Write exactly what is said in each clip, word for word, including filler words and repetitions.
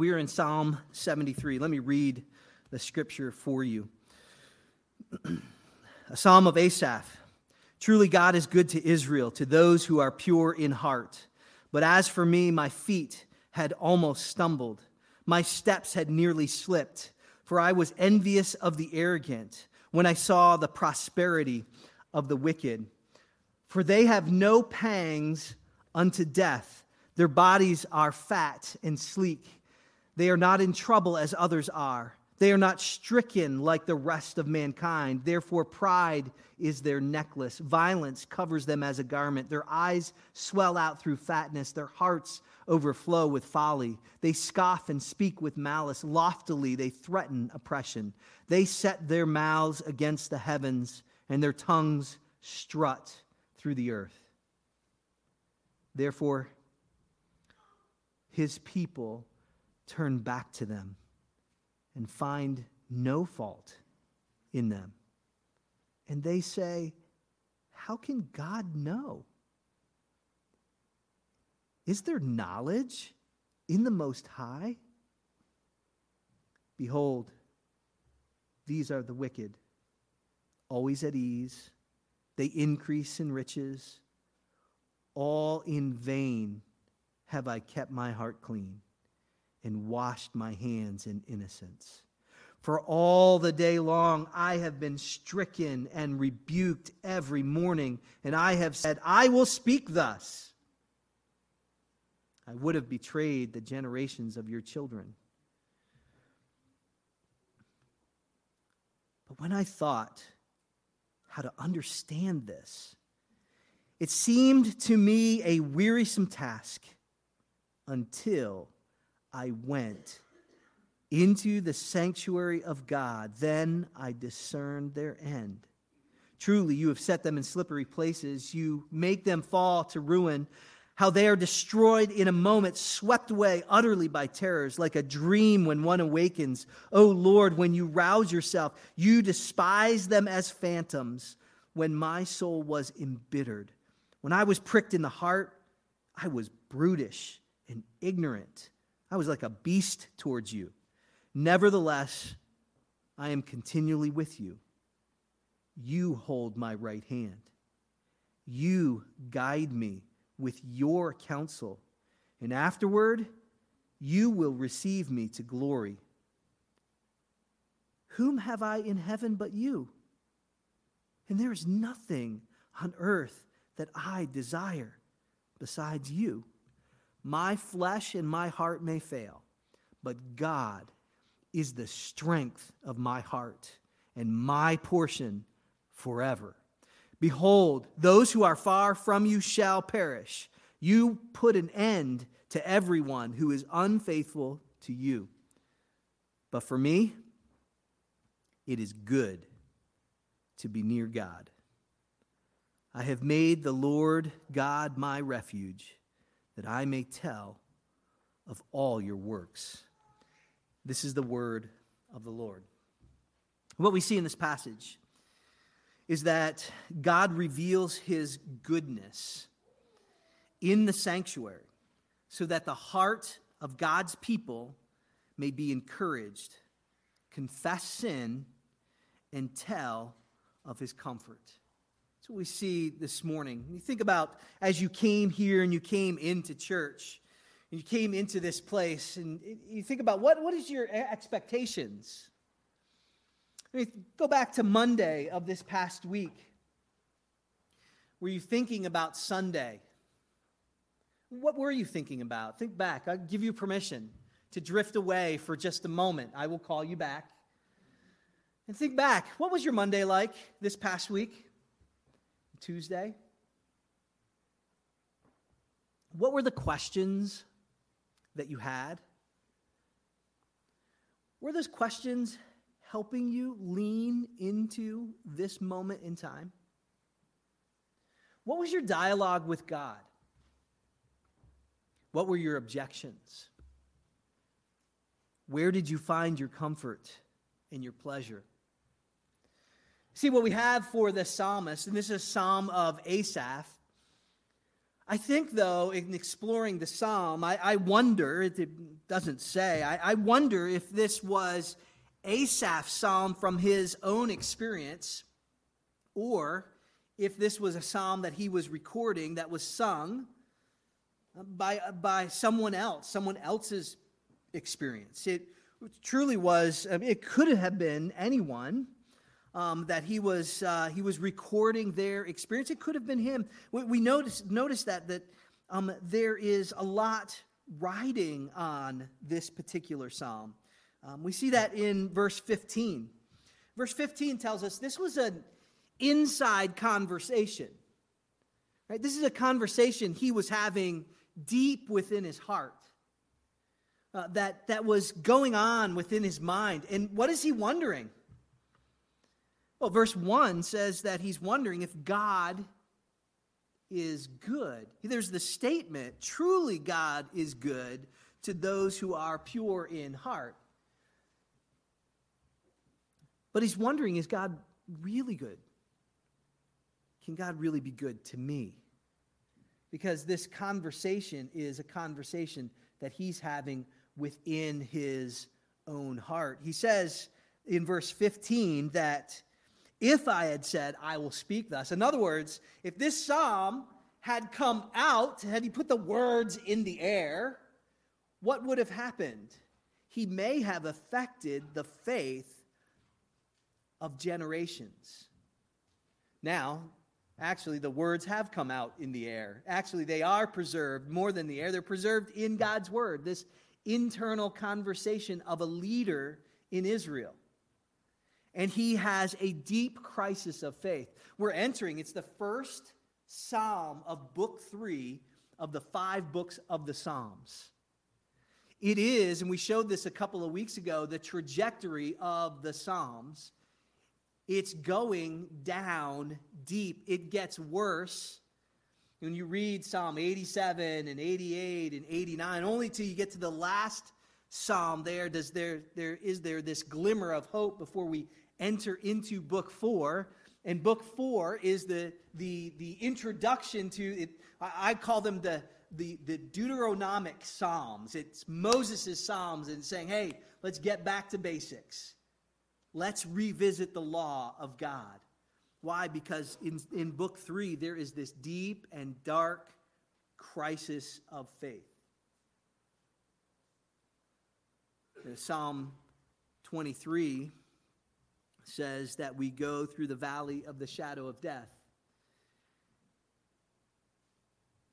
We are in Psalm seventy-three. Let me read the scripture for you. A psalm of Asaph. Truly God is good to Israel, to those who are pure in heart. But as for me, my feet had almost stumbled. My steps had nearly slipped, for I was envious of the arrogant when I saw the prosperity of the wicked. For they have no pangs unto death. Their bodies are fat and sleek. They are not in trouble as others are. They are not stricken like the rest of mankind. Therefore, pride is their necklace. Violence covers them as a garment. Their eyes swell out through fatness. Their hearts overflow with folly. They scoff and speak with malice. Loftily, they threaten oppression. They set their mouths against the heavens, and their tongues strut through the earth. Therefore, his people turn back to them and find no fault in them. And they say, how can God know? Is there knowledge in the Most High? Behold, these are the wicked, always at ease. They increase in riches. All in vain have I kept my heart clean and washed my hands in innocence. For all the day long I have been stricken and rebuked every morning, and I have said, I will speak thus. I would have betrayed the generations of your children. But when I thought how to understand this, it seemed to me a wearisome task until I went into the sanctuary of God. Then I discerned their end. Truly, you have set them in slippery places. You make them fall to ruin. How they are destroyed in a moment, swept away utterly by terrors, like a dream when one awakens. O Lord, when you rouse yourself, you despise them as phantoms. When my soul was embittered, when I was pricked in the heart, I was brutish and ignorant. I was like a beast towards you. Nevertheless, I am continually with you. You hold my right hand. You guide me with your counsel. And afterward, you will receive me to glory. Whom have I in heaven but you? And there is nothing on earth that I desire besides you. My flesh and my heart may fail, but God is the strength of my heart and my portion forever. Behold, those who are far from you shall perish. You put an end to everyone who is unfaithful to you. But for me, it is good to be near God. I have made the Lord God my refuge, that I may tell of all your works. This is the word of the Lord. What we see in this passage is that God reveals his goodness in the sanctuary so that the heart of God's people may be encouraged, confess sin, and tell of his comfort. What we see this morning. You think about as you came here and you came into church, and you came into this place, and you think about what, what is your expectations? I mean, go back to Monday of this past week. Were you thinking about Sunday? What were you thinking about? Think back. I'll give you permission to drift away for just a moment. I will call you back. And think back. What was your Monday like this past week? Tuesday? What were the questions that you had? Were those questions helping you lean into this moment in time? What was your dialogue with God? What were your objections? Where did you find your comfort and your pleasure? See, what we have for the psalmist, and this is a psalm of Asaph, I think, though, in exploring the psalm, I, I wonder, it doesn't say, I, I wonder if this was Asaph's psalm from his own experience, or if this was a psalm that he was recording that was sung by, by someone else, someone else's experience. It truly was, I mean, it could have been anyone. Um, that he was uh, he was recording their experience. It could have been him. We, we notice notice that that um, there is a lot riding on this particular psalm. Um, we see that in verse fifteen. Verse fifteen tells us this was an inside conversation. Right? This is a conversation he was having deep within his heart. Uh, that that was going on within his mind. And what is he wondering? Well, verse one says that he's wondering if God is good. There's the statement, truly God is good to those who are pure in heart. But he's wondering, is God really good? Can God really be good to me? Because this conversation is a conversation that he's having within his own heart. He says in verse fifteen that, if I had said, I will speak thus. In other words, if this psalm had come out, had he put the words in the air, what would have happened? He may have affected the faith of generations. Now, actually, the words have come out in the air. Actually, they are preserved more than the air. They're preserved in God's word, this internal conversation of a leader in Israel. And he has a deep crisis of faith. We're entering, it's the first psalm of book three of the five books of the Psalms. It is, and we showed this a couple of weeks ago, the trajectory of the Psalms. It's going down deep. It gets worse. When you read Psalm eighty-seven and eighty-eight and eighty-nine, only till you get to the last psalm there, does there, there is there this glimmer of hope before we enter into book four. And book four is the the the introduction to it. I call them the the, the Deuteronomic Psalms. It's Moses' Psalms and saying, hey, let's get back to basics. Let's revisit the law of God. Why? Because in, in book three, there is this deep and dark crisis of faith. Psalm twenty-three says that we go through the valley of the shadow of death,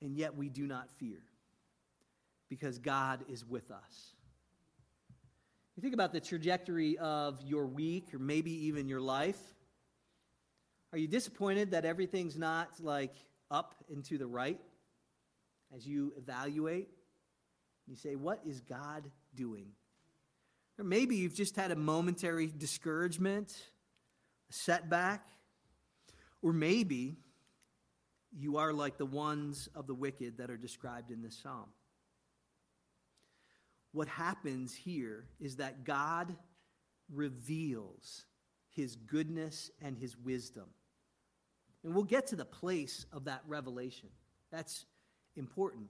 and yet we do not fear, because God is with us. You think about the trajectory of your week, or maybe even your life. Are you disappointed that everything's not like up and to the right as you evaluate? You say, what is God doing? Or maybe you've just had a momentary discouragement, a setback. Or maybe you are like the ones of the wicked that are described in this psalm. What happens here is that God reveals his goodness and his wisdom. And we'll get to the place of that revelation. That's important.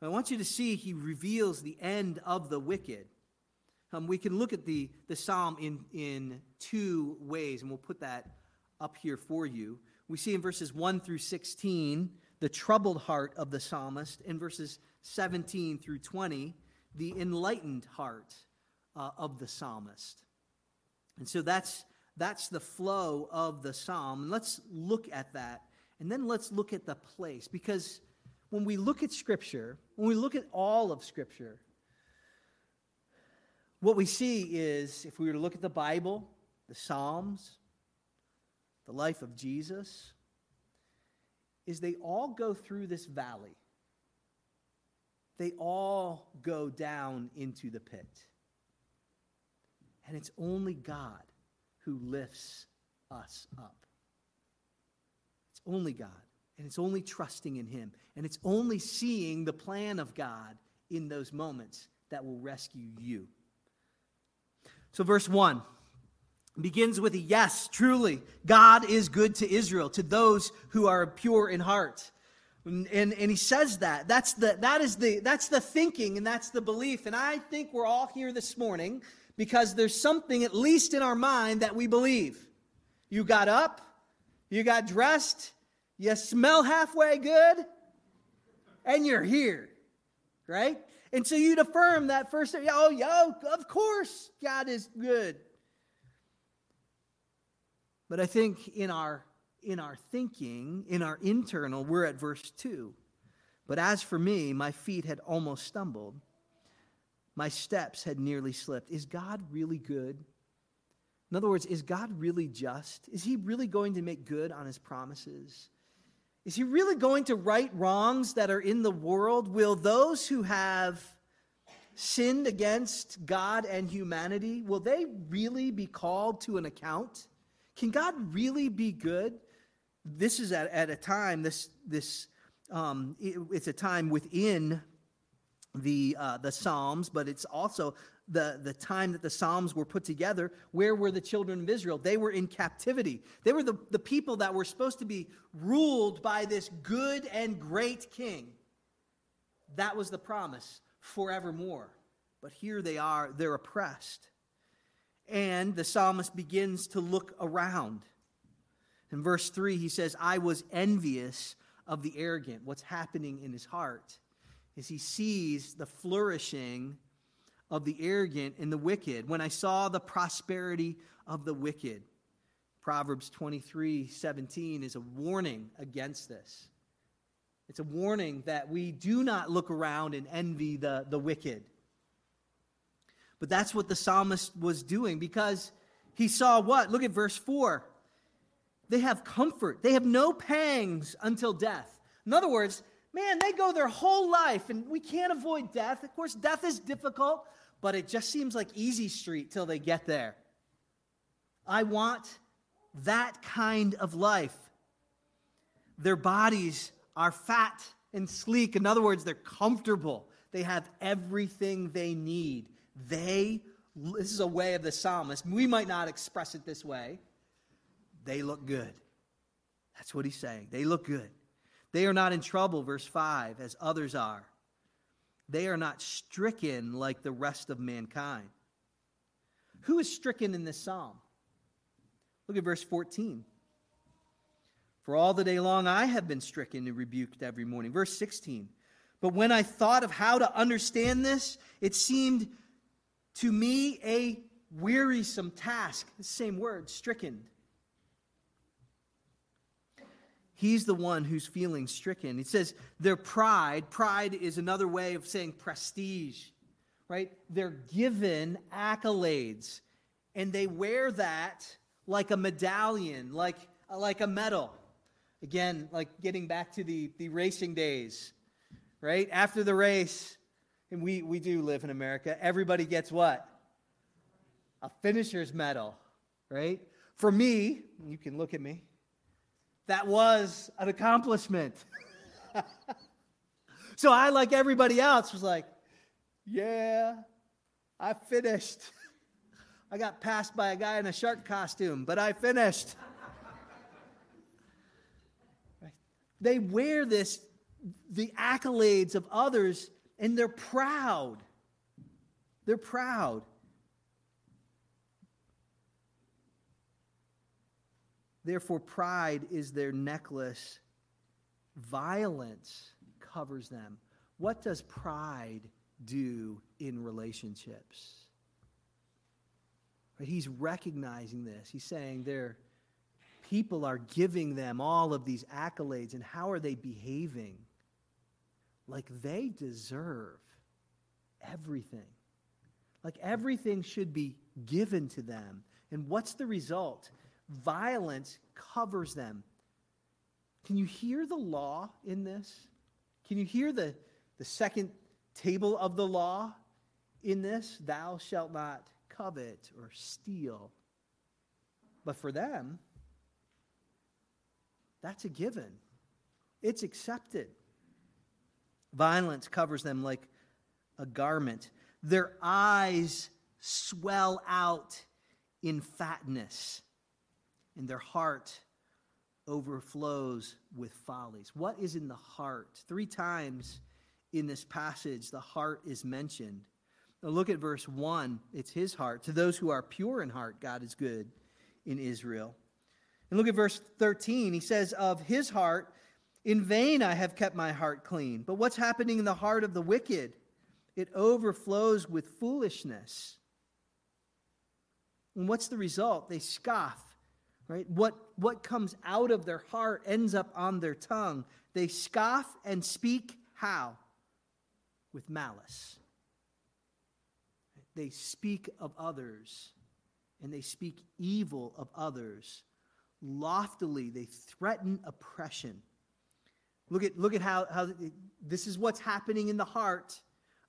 But I want you to see he reveals the end of the wicked. Um, we can look at the, the psalm in, in two ways, and we'll put that up here for you. We see in verses one through sixteen, the troubled heart of the psalmist. In verses seventeen through twenty, the enlightened heart uh, of the psalmist. And so that's, that's the flow of the psalm. And let's look at that, and then let's look at the place. Because when we look at Scripture, when we look at all of Scripture, what we see is, if we were to look at the Bible, the Psalms, the life of Jesus, is they all go through this valley. They all go down into the pit. And it's only God who lifts us up. It's only God. And it's only trusting in him. And it's only seeing the plan of God in those moments that will rescue you. So verse one begins with a yes, truly, God is good to Israel, to those who are pure in heart. And, and and he says that. That's the that is the that's the thinking and that's the belief. And I think we're all here this morning because there's something, at least in our mind, that we believe. You got up, you got dressed, you smell halfway good, and you're here. Right? And so you'd affirm that first, oh, yo, of course God is good. But I think in our in our thinking, in our internal, we're at verse two. But as for me, my feet had almost stumbled. My steps had nearly slipped. Is God really good? In other words, is God really just? Is he really going to make good on his promises? Is he really going to right wrongs that are in the world? Will those who have sinned against God and humanity, will they really be called to an account? Can God really be good? This is at, at a time, this this um, it, it's a time within the uh, the Psalms, but it's also the, the time that the Psalms were put together. Where were the children of Israel? They were in captivity. They were the, the people that were supposed to be ruled by this good and great king. That was the promise forevermore. But here they are, they're oppressed. And the psalmist begins to look around. In verse three, he says, I was envious of the arrogant. What's happening in his heart is he sees the flourishing of the arrogant and the wicked. When I saw the prosperity of the wicked. Proverbs twenty-three seventeen is a warning against this. It's a warning that we do not look around and envy the, the wicked. But that's what the psalmist was doing, because he saw what? Look at verse four. They have comfort. They have no pangs until death. In other words, man, they go their whole life, and we can't avoid death. Of course, death is difficult, but it just seems like easy street till they get there. I want that kind of life. Their bodies are fat and sleek. In other words, they're comfortable. They have everything they need. They, this is a way of the psalmist. We might not express it this way. They look good. That's what he's saying. They look good. They are not in trouble, verse five, as others are. They are not stricken like the rest of mankind. Who is stricken in this psalm? Look at verse fourteen. For all the day long I have been stricken and rebuked every morning. Verse sixteen. But when I thought of how to understand this, it seemed to me a wearisome task. The same word, stricken. He's the one who's feeling stricken. It says their pride. Pride is another way of saying prestige, right? They're given accolades, and they wear that like a medallion, like, like a medal. Again, like getting back to the, the racing days, right? After the race, and we, we do live in America. Everybody gets what? A finisher's medal, right? For me, you can look at me, that was an accomplishment. So I, like everybody else, was like, yeah, I finished. I got passed by a guy in a shark costume, but I finished. Right? They wear this, the accolades of others, and they're proud. They're proud. Therefore, pride is their necklace. Violence covers them. What does pride do in relationships? Right, he's recognizing this. He's saying their people are giving them all of these accolades, and how are they behaving? Like they deserve everything. Like everything should be given to them. And what's the result? Violence covers them. Can you hear the law in this? Can you hear the, the second table of the law in this? Thou shalt not covet or steal. But for them, that's a given. It's accepted. Violence covers them like a garment. Their eyes swell out in fatness, and their heart overflows with follies. What is in the heart? Three times in this passage, the heart is mentioned. Now look at verse one. It's his heart. To those who are pure in heart, God is good in Israel. And look at verse thirteen. He says, of his heart, in vain I have kept my heart clean. But what's happening in the heart of the wicked? It overflows with foolishness. And what's the result? They scoff, right? What, what comes out of their heart ends up on their tongue. They scoff and speak how? With malice. They speak of others, and they speak evil of others. Loftily, they threaten oppression. Look at, look at how, how this is what's happening in the heart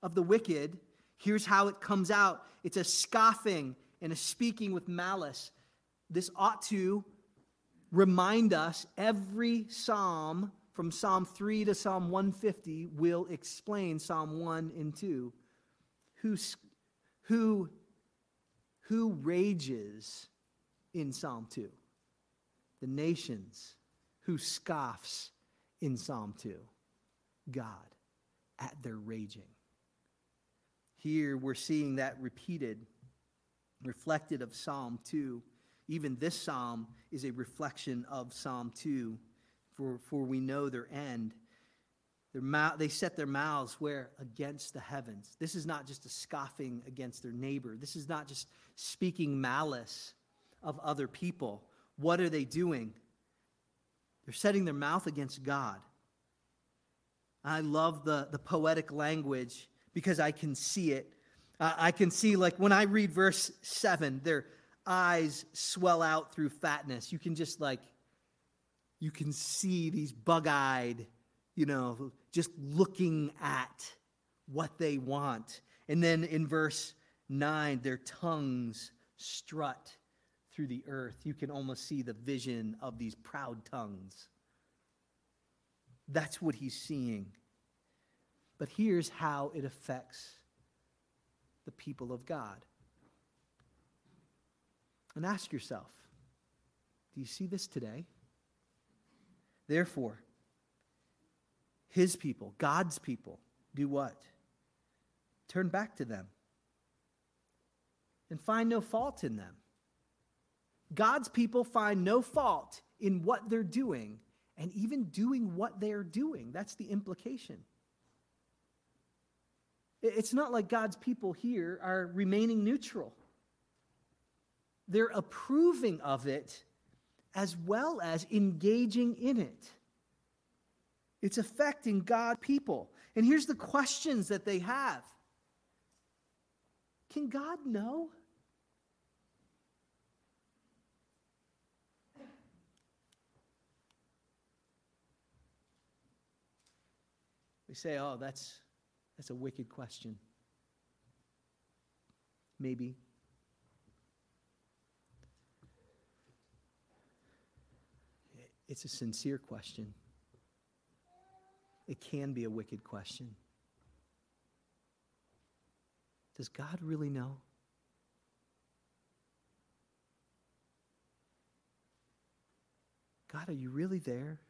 of the wicked. Here's how it comes out. It's a scoffing and a speaking with malice. This ought to remind us every psalm from Psalm three to Psalm one fifty will explain Psalm one and two. Who, who, who rages in Psalm two? The nations. Who scoffs in Psalm two? God at their raging. Here we're seeing that repeated, reflected of Psalm two. Even this psalm is a reflection of Psalm two, for, for we know their end. Their mouth, they set their mouths where? Against the heavens. This is not just a scoffing against their neighbor. This is not just speaking malice of other people. What are they doing? They're setting their mouth against God. I love the, the poetic language because I can see it. Uh, I can see, like, when I read verse seven, their eyes swell out through fatness. You can just, like, you can see these bug-eyed, you know, just looking at what they want. And then in verse nine, their tongues strut through the earth. You can almost see the vision of these proud tongues. That's what he's seeing. But here's how it affects the people of God. And ask yourself, do you see this today? Therefore, his people, God's people, do what? Turn back to them and find no fault in them. God's people find no fault in what they're doing and even doing what they're doing. That's the implication. It's not like God's people here are remaining neutral. They're approving of it as well as engaging in it. It's affecting God's people. And here's the questions that they have. Can God know? We say, oh, that's... That's a wicked question. Maybe. It's a sincere question. It can be a wicked question. Does God really know? God, are you really there?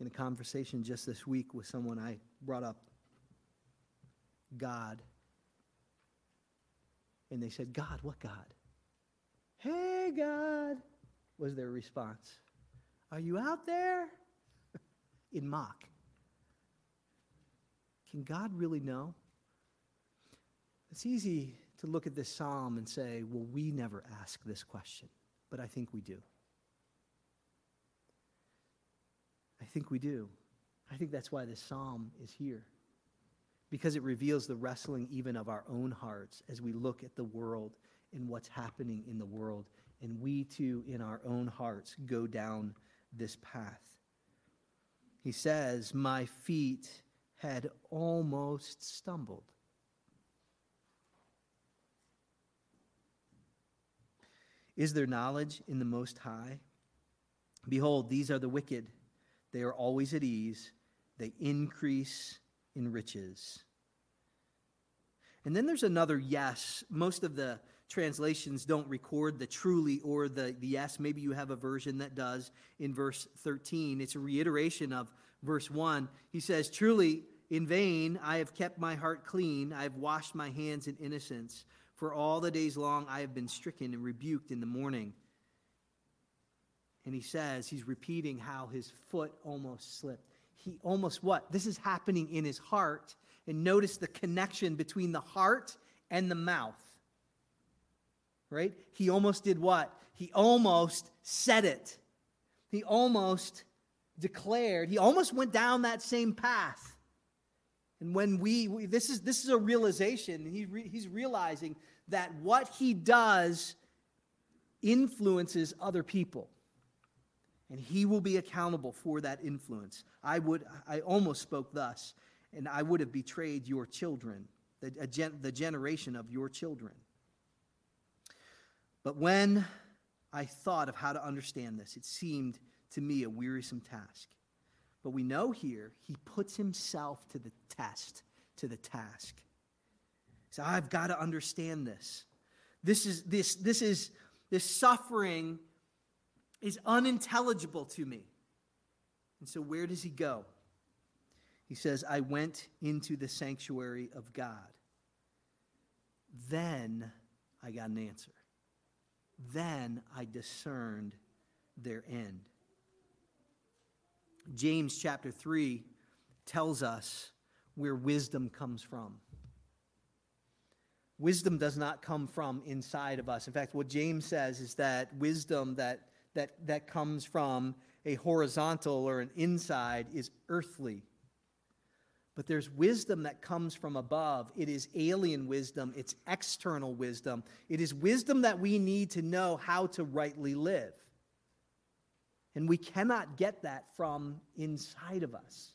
In a conversation just this week with someone, I brought up God. And they said, God, what God? Hey, God, was their response. Are you out there? In mock. Can God really know? It's easy to look at this psalm and say, well, we never ask this question. But I think we do. I think we do. I think that's why this psalm is here, because it reveals the wrestling even of our own hearts as we look at the world and what's happening in the world, and we too in our own hearts go down this path. He says, my feet had almost stumbled. Is there knowledge in the Most High? Behold, these are the wicked. They are always at ease. They increase in riches. And then there's another yes. Most of the translations don't record the truly or the, the yes. Maybe you have a version that does in verse thirteen. It's a reiteration of verse one. He says, truly, in vain, I have kept my heart clean. I have washed my hands in innocence. For all the days long, I have been stricken and rebuked in the morning. And he says, he's repeating how his foot almost slipped. He almost what? This is happening in his heart. And notice the connection between the heart and the mouth. Right? He almost did what? He almost said it. He almost declared. He almost went down that same path. And when we, we this is this is a realization. And he re, he's realizing that what he does influences other people. And he will be accountable for that influence. I would I almost spoke thus, and I would have betrayed your children, the, a gen, the generation of your children. But when I thought of how to understand this, it seemed to me a wearisome task. But we know here he puts himself to the test, to the task. So I've got to understand this. This is this this is this suffering is unintelligible to me. And so where does he go? He says, I went into the sanctuary of God. Then I got an answer. Then I discerned their end. James chapter three tells us where wisdom comes from. Wisdom does not come from inside of us. In fact, what James says is that wisdom that that, that comes from a horizontal or an inside is earthly. But there's wisdom that comes from above. It is alien wisdom. It's external wisdom. It is wisdom that we need to know how to rightly live. And we cannot get that from inside of us.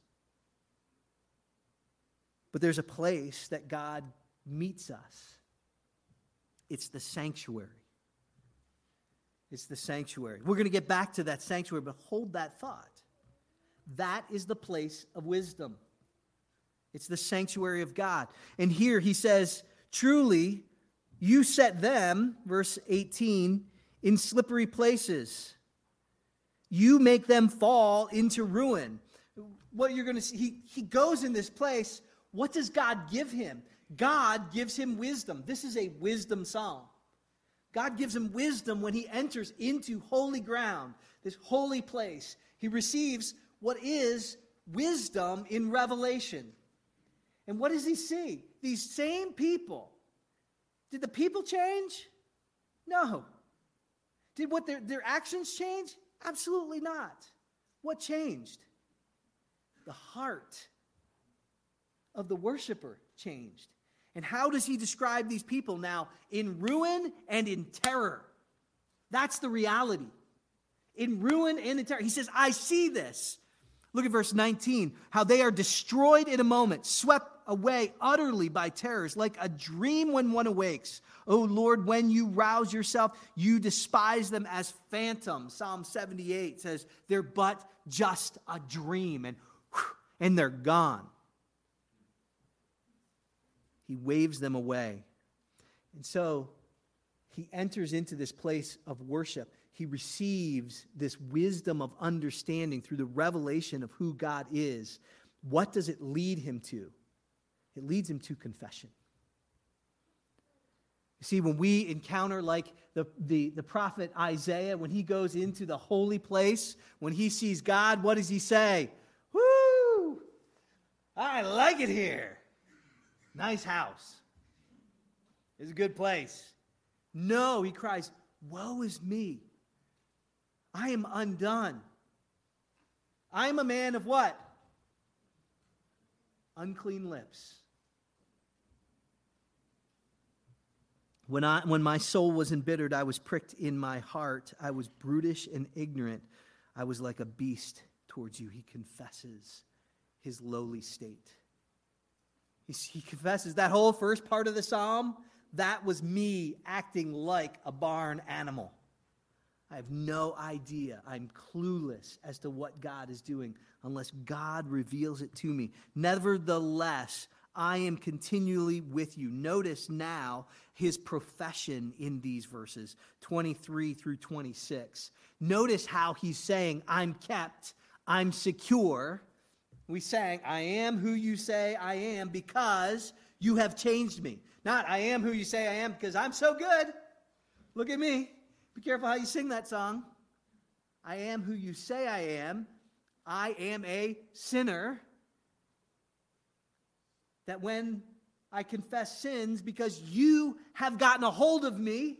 But there's a place that God meets us. It's the sanctuary. It's the sanctuary. We're going to get back to that sanctuary, but hold that thought. That is the place of wisdom. It's the sanctuary of God. And here he says, truly, you set them, verse eighteen, in slippery places. You make them fall into ruin. What you're going to see, he, he goes in this place. What does God give him? God gives him wisdom. This is a wisdom psalm. God gives him wisdom when he enters into holy ground, this holy place. He receives what is wisdom in Revelation. And what does he see? These same people. Did the people change? No. Did what their, their actions change? Absolutely not. What changed? The heart of the worshiper changed. And how does he describe these people now? In ruin and in terror. That's the reality. In ruin and in terror. He says, I see this. Look at verse nineteen. How they are destroyed in a moment, swept away utterly by terrors, like a dream when one awakes. O Lord, when you rouse yourself, you despise them as phantoms. Psalm seventy-eight says, they're but just a dream, and, and they're gone. He waves them away. And so he enters into this place of worship. He receives this wisdom of understanding through the revelation of who God is. What does it lead him to? It leads him to confession. You see, when we encounter like the, the, the prophet Isaiah, when he goes into the holy place, when he sees God, what does he say? Woo! I like it here. Nice house. It's a good place. No, he cries, woe is me. I am undone. I am a man of what? Unclean lips. When I, when my soul was embittered, I was pricked in my heart. I was brutish and ignorant. I was like a beast towards you. He confesses his lowly state. He, he confesses that whole first part of the psalm, that was me acting like a barn animal. I have no idea. I'm clueless as to what God is doing unless God reveals it to me. Nevertheless, I am continually with you. Notice now his profession in these verses, twenty-three through twenty-six. Notice how he's saying, I'm kept, I'm secure. We sang, I am who you say I am because you have changed me. Not, I am who you say I am because I'm so good. Look at me. Be careful how you sing that song. I am who you say I am. I am a sinner. That when I confess sins, because you have gotten a hold of me,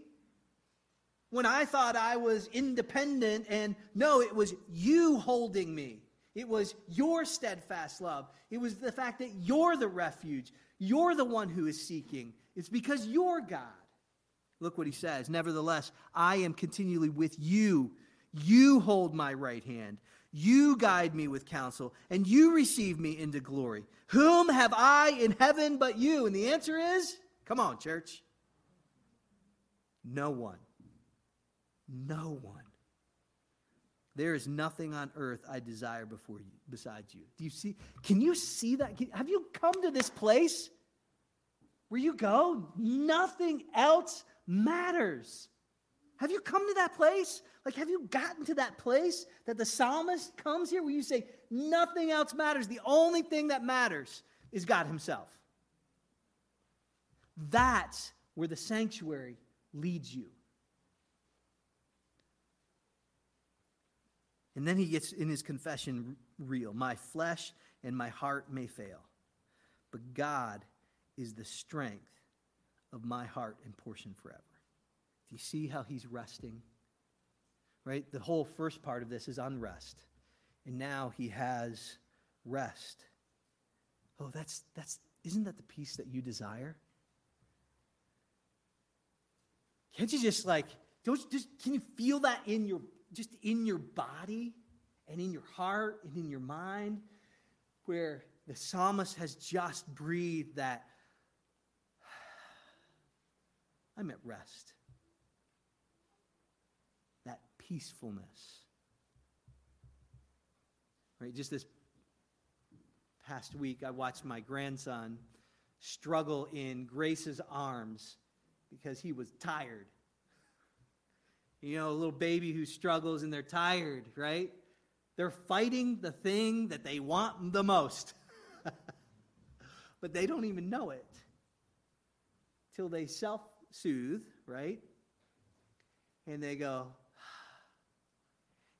when I thought I was independent, and no, it was you holding me. It was your steadfast love. It was the fact that you're the refuge. You're the one who is seeking. It's because you're God. Look what he says. Nevertheless, I am continually with you. You hold my right hand. You guide me with counsel, and you receive me into glory. Whom have I in heaven but you? And the answer is, come on, church. No one. No one. There is nothing on earth I desire before you, besides you. Do you see? Can you see that? Can, have you come to this place where you go, nothing else matters? Have you come to that place? Like, have you gotten to that place that the psalmist comes here where you say, nothing else matters. The only thing that matters is God himself. That's where the sanctuary leads you. And then he gets in his confession real. My flesh and my heart may fail, but God is the strength of my heart and portion forever. Do you see how he's resting? Right? The whole first part of this is unrest. And now he has rest. Oh, that's that's isn't that the peace that you desire? Can't you just like don't you just can you feel that in your just in your body and in your heart and in your mind, where the psalmist has just breathed that I'm at rest. That peacefulness. Right? Just this past week, I watched my grandson struggle in Grace's arms because he was tired. You know, a little baby who struggles and they're tired, right? They're fighting the thing that they want the most. But they don't even know it till they self-soothe, right? And they go,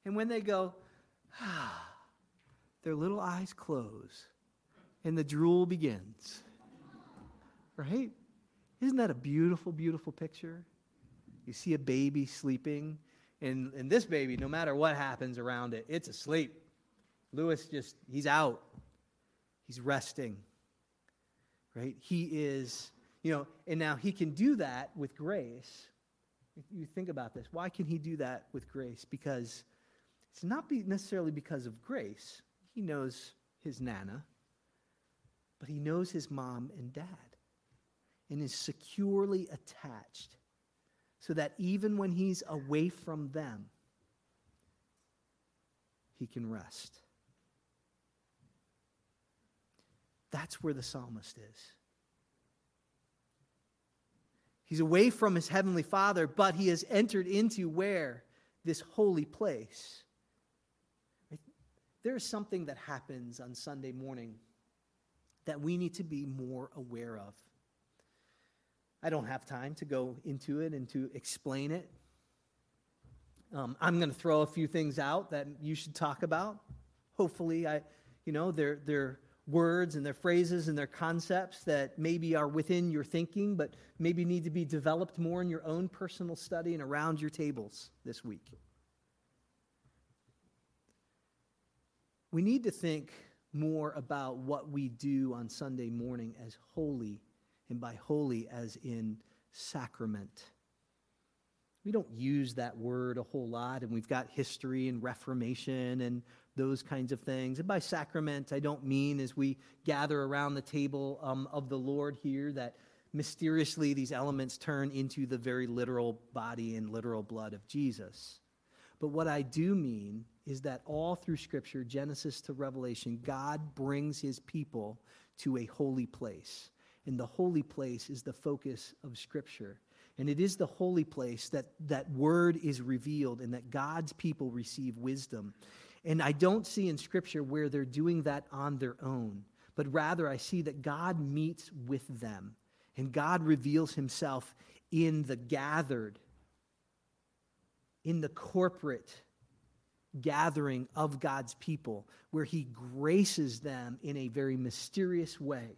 and when they go, ah, their little eyes close and the drool begins, right? Isn't that a beautiful, beautiful picture? You see a baby sleeping, and, and this baby, no matter what happens around it, it's asleep. Lewis just, he's out. He's resting, right? He is, you know, and now he can do that with Grace. You think about this. Why can he do that with Grace? Because it's not be necessarily because of Grace. He knows his Nana, but he knows his mom and dad and is securely attached, so that even when he's away from them, he can rest. That's where the psalmist is. He's away from his heavenly Father, but he has entered into where? This holy place. There is something that happens on Sunday morning that we need to be more aware of. I don't have time to go into it and to explain it. Um, I'm going to throw a few things out that you should talk about. Hopefully, I, you know, they're, they're words and their phrases and their concepts that maybe are within your thinking, but maybe need to be developed more in your own personal study and around your tables this week. We need to think more about what we do on Sunday morning as holy. And by holy as in sacrament. We don't use that word a whole lot, and we've got history and Reformation and those kinds of things. And by sacrament, I don't mean as we gather around the table um, of the Lord here that mysteriously these elements turn into the very literal body and literal blood of Jesus. But what I do mean is that all through Scripture, Genesis to Revelation, God brings his people to a holy place. And the holy place is the focus of Scripture. And it is the holy place that that word is revealed and that God's people receive wisdom. And I don't see in Scripture where they're doing that on their own, but rather I see that God meets with them and God reveals himself in the gathered, in the corporate gathering of God's people, where he graces them in a very mysterious way,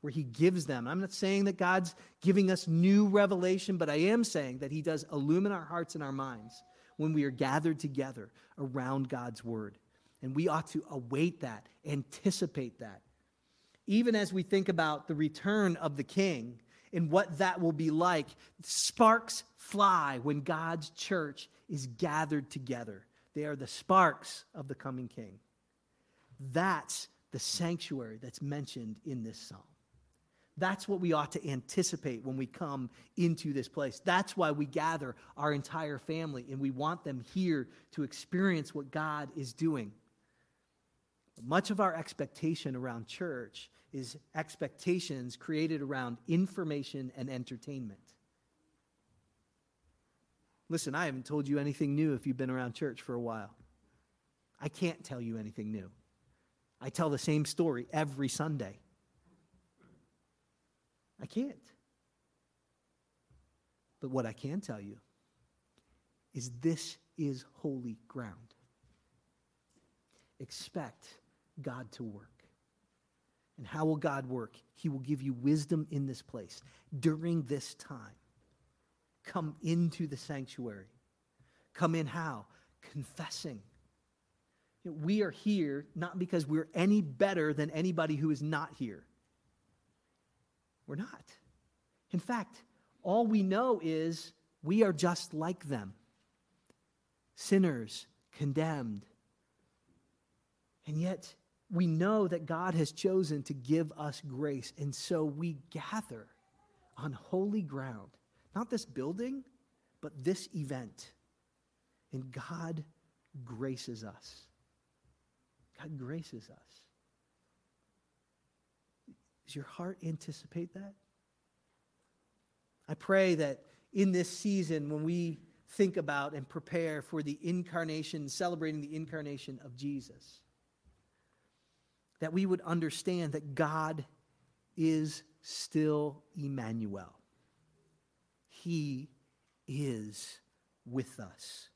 where he gives them. I'm not saying that God's giving us new revelation, but I am saying that he does illumine our hearts and our minds when we are gathered together around God's word. And we ought to await that, anticipate that. Even as we think about the return of the king and what that will be like, sparks fly when God's church is gathered together. They are the sparks of the coming king. That's the sanctuary that's mentioned in this psalm. That's what we ought to anticipate when we come into this place. That's why we gather our entire family, and we want them here to experience what God is doing. Much of our expectation around church is expectations created around information and entertainment. Listen, I haven't told you anything new if you've been around church for a while. I can't tell you anything new. I tell the same story every Sunday. I can't. But what I can tell you is this is holy ground. Expect God to work. And how will God work? He will give you wisdom in this place during this time. Come into the sanctuary. Come in how? Confessing. We are here not because we're any better than anybody who is not here. We're not. In fact, all we know is we are just like them. Sinners, condemned. And yet, we know that God has chosen to give us grace, and so we gather on holy ground. Not this building, but this event. And God graces us. God graces us. Does your heart anticipate that? I pray that in this season, when we think about and prepare for the incarnation, celebrating the incarnation of Jesus, that we would understand that God is still Emmanuel. He is with us.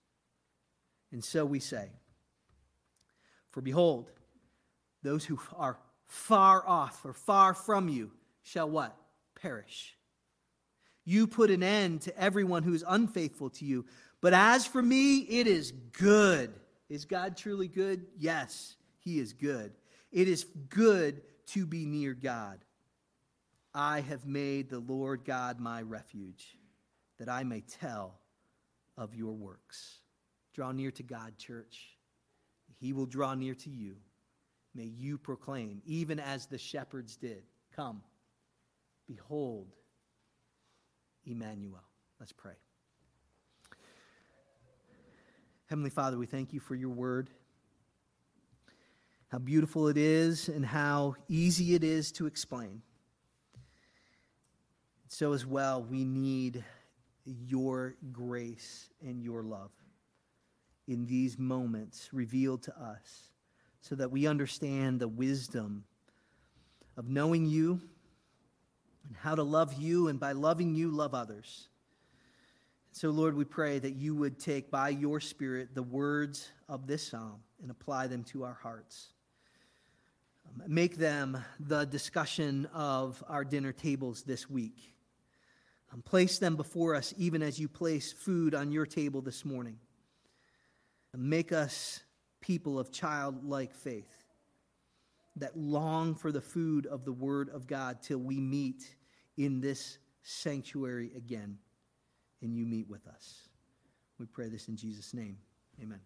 And so we say, for behold, those who are far off or far from you shall what? Perish. You put an end to everyone who is unfaithful to you. But as for me, it is good. Is God truly good? Yes, he is good. It is good to be near God. I have made the Lord God my refuge, that I may tell of your works. Draw near to God, church. He will draw near to you. May you proclaim, even as the shepherds did, come, behold, Emmanuel. Let's pray. Heavenly Father, we thank you for your word. How beautiful it is and how easy it is to explain. So as well, we need your grace and your love in these moments revealed to us, so that we understand the wisdom of knowing you and how to love you, and by loving you, love others. So, Lord, we pray that you would take by your Spirit the words of this psalm and apply them to our hearts. Make them the discussion of our dinner tables this week. And place them before us even as you place food on your table this morning. And make us people of childlike faith that long for the food of the Word of God till we meet in this sanctuary again and you meet with us. We pray this in Jesus' name. Amen.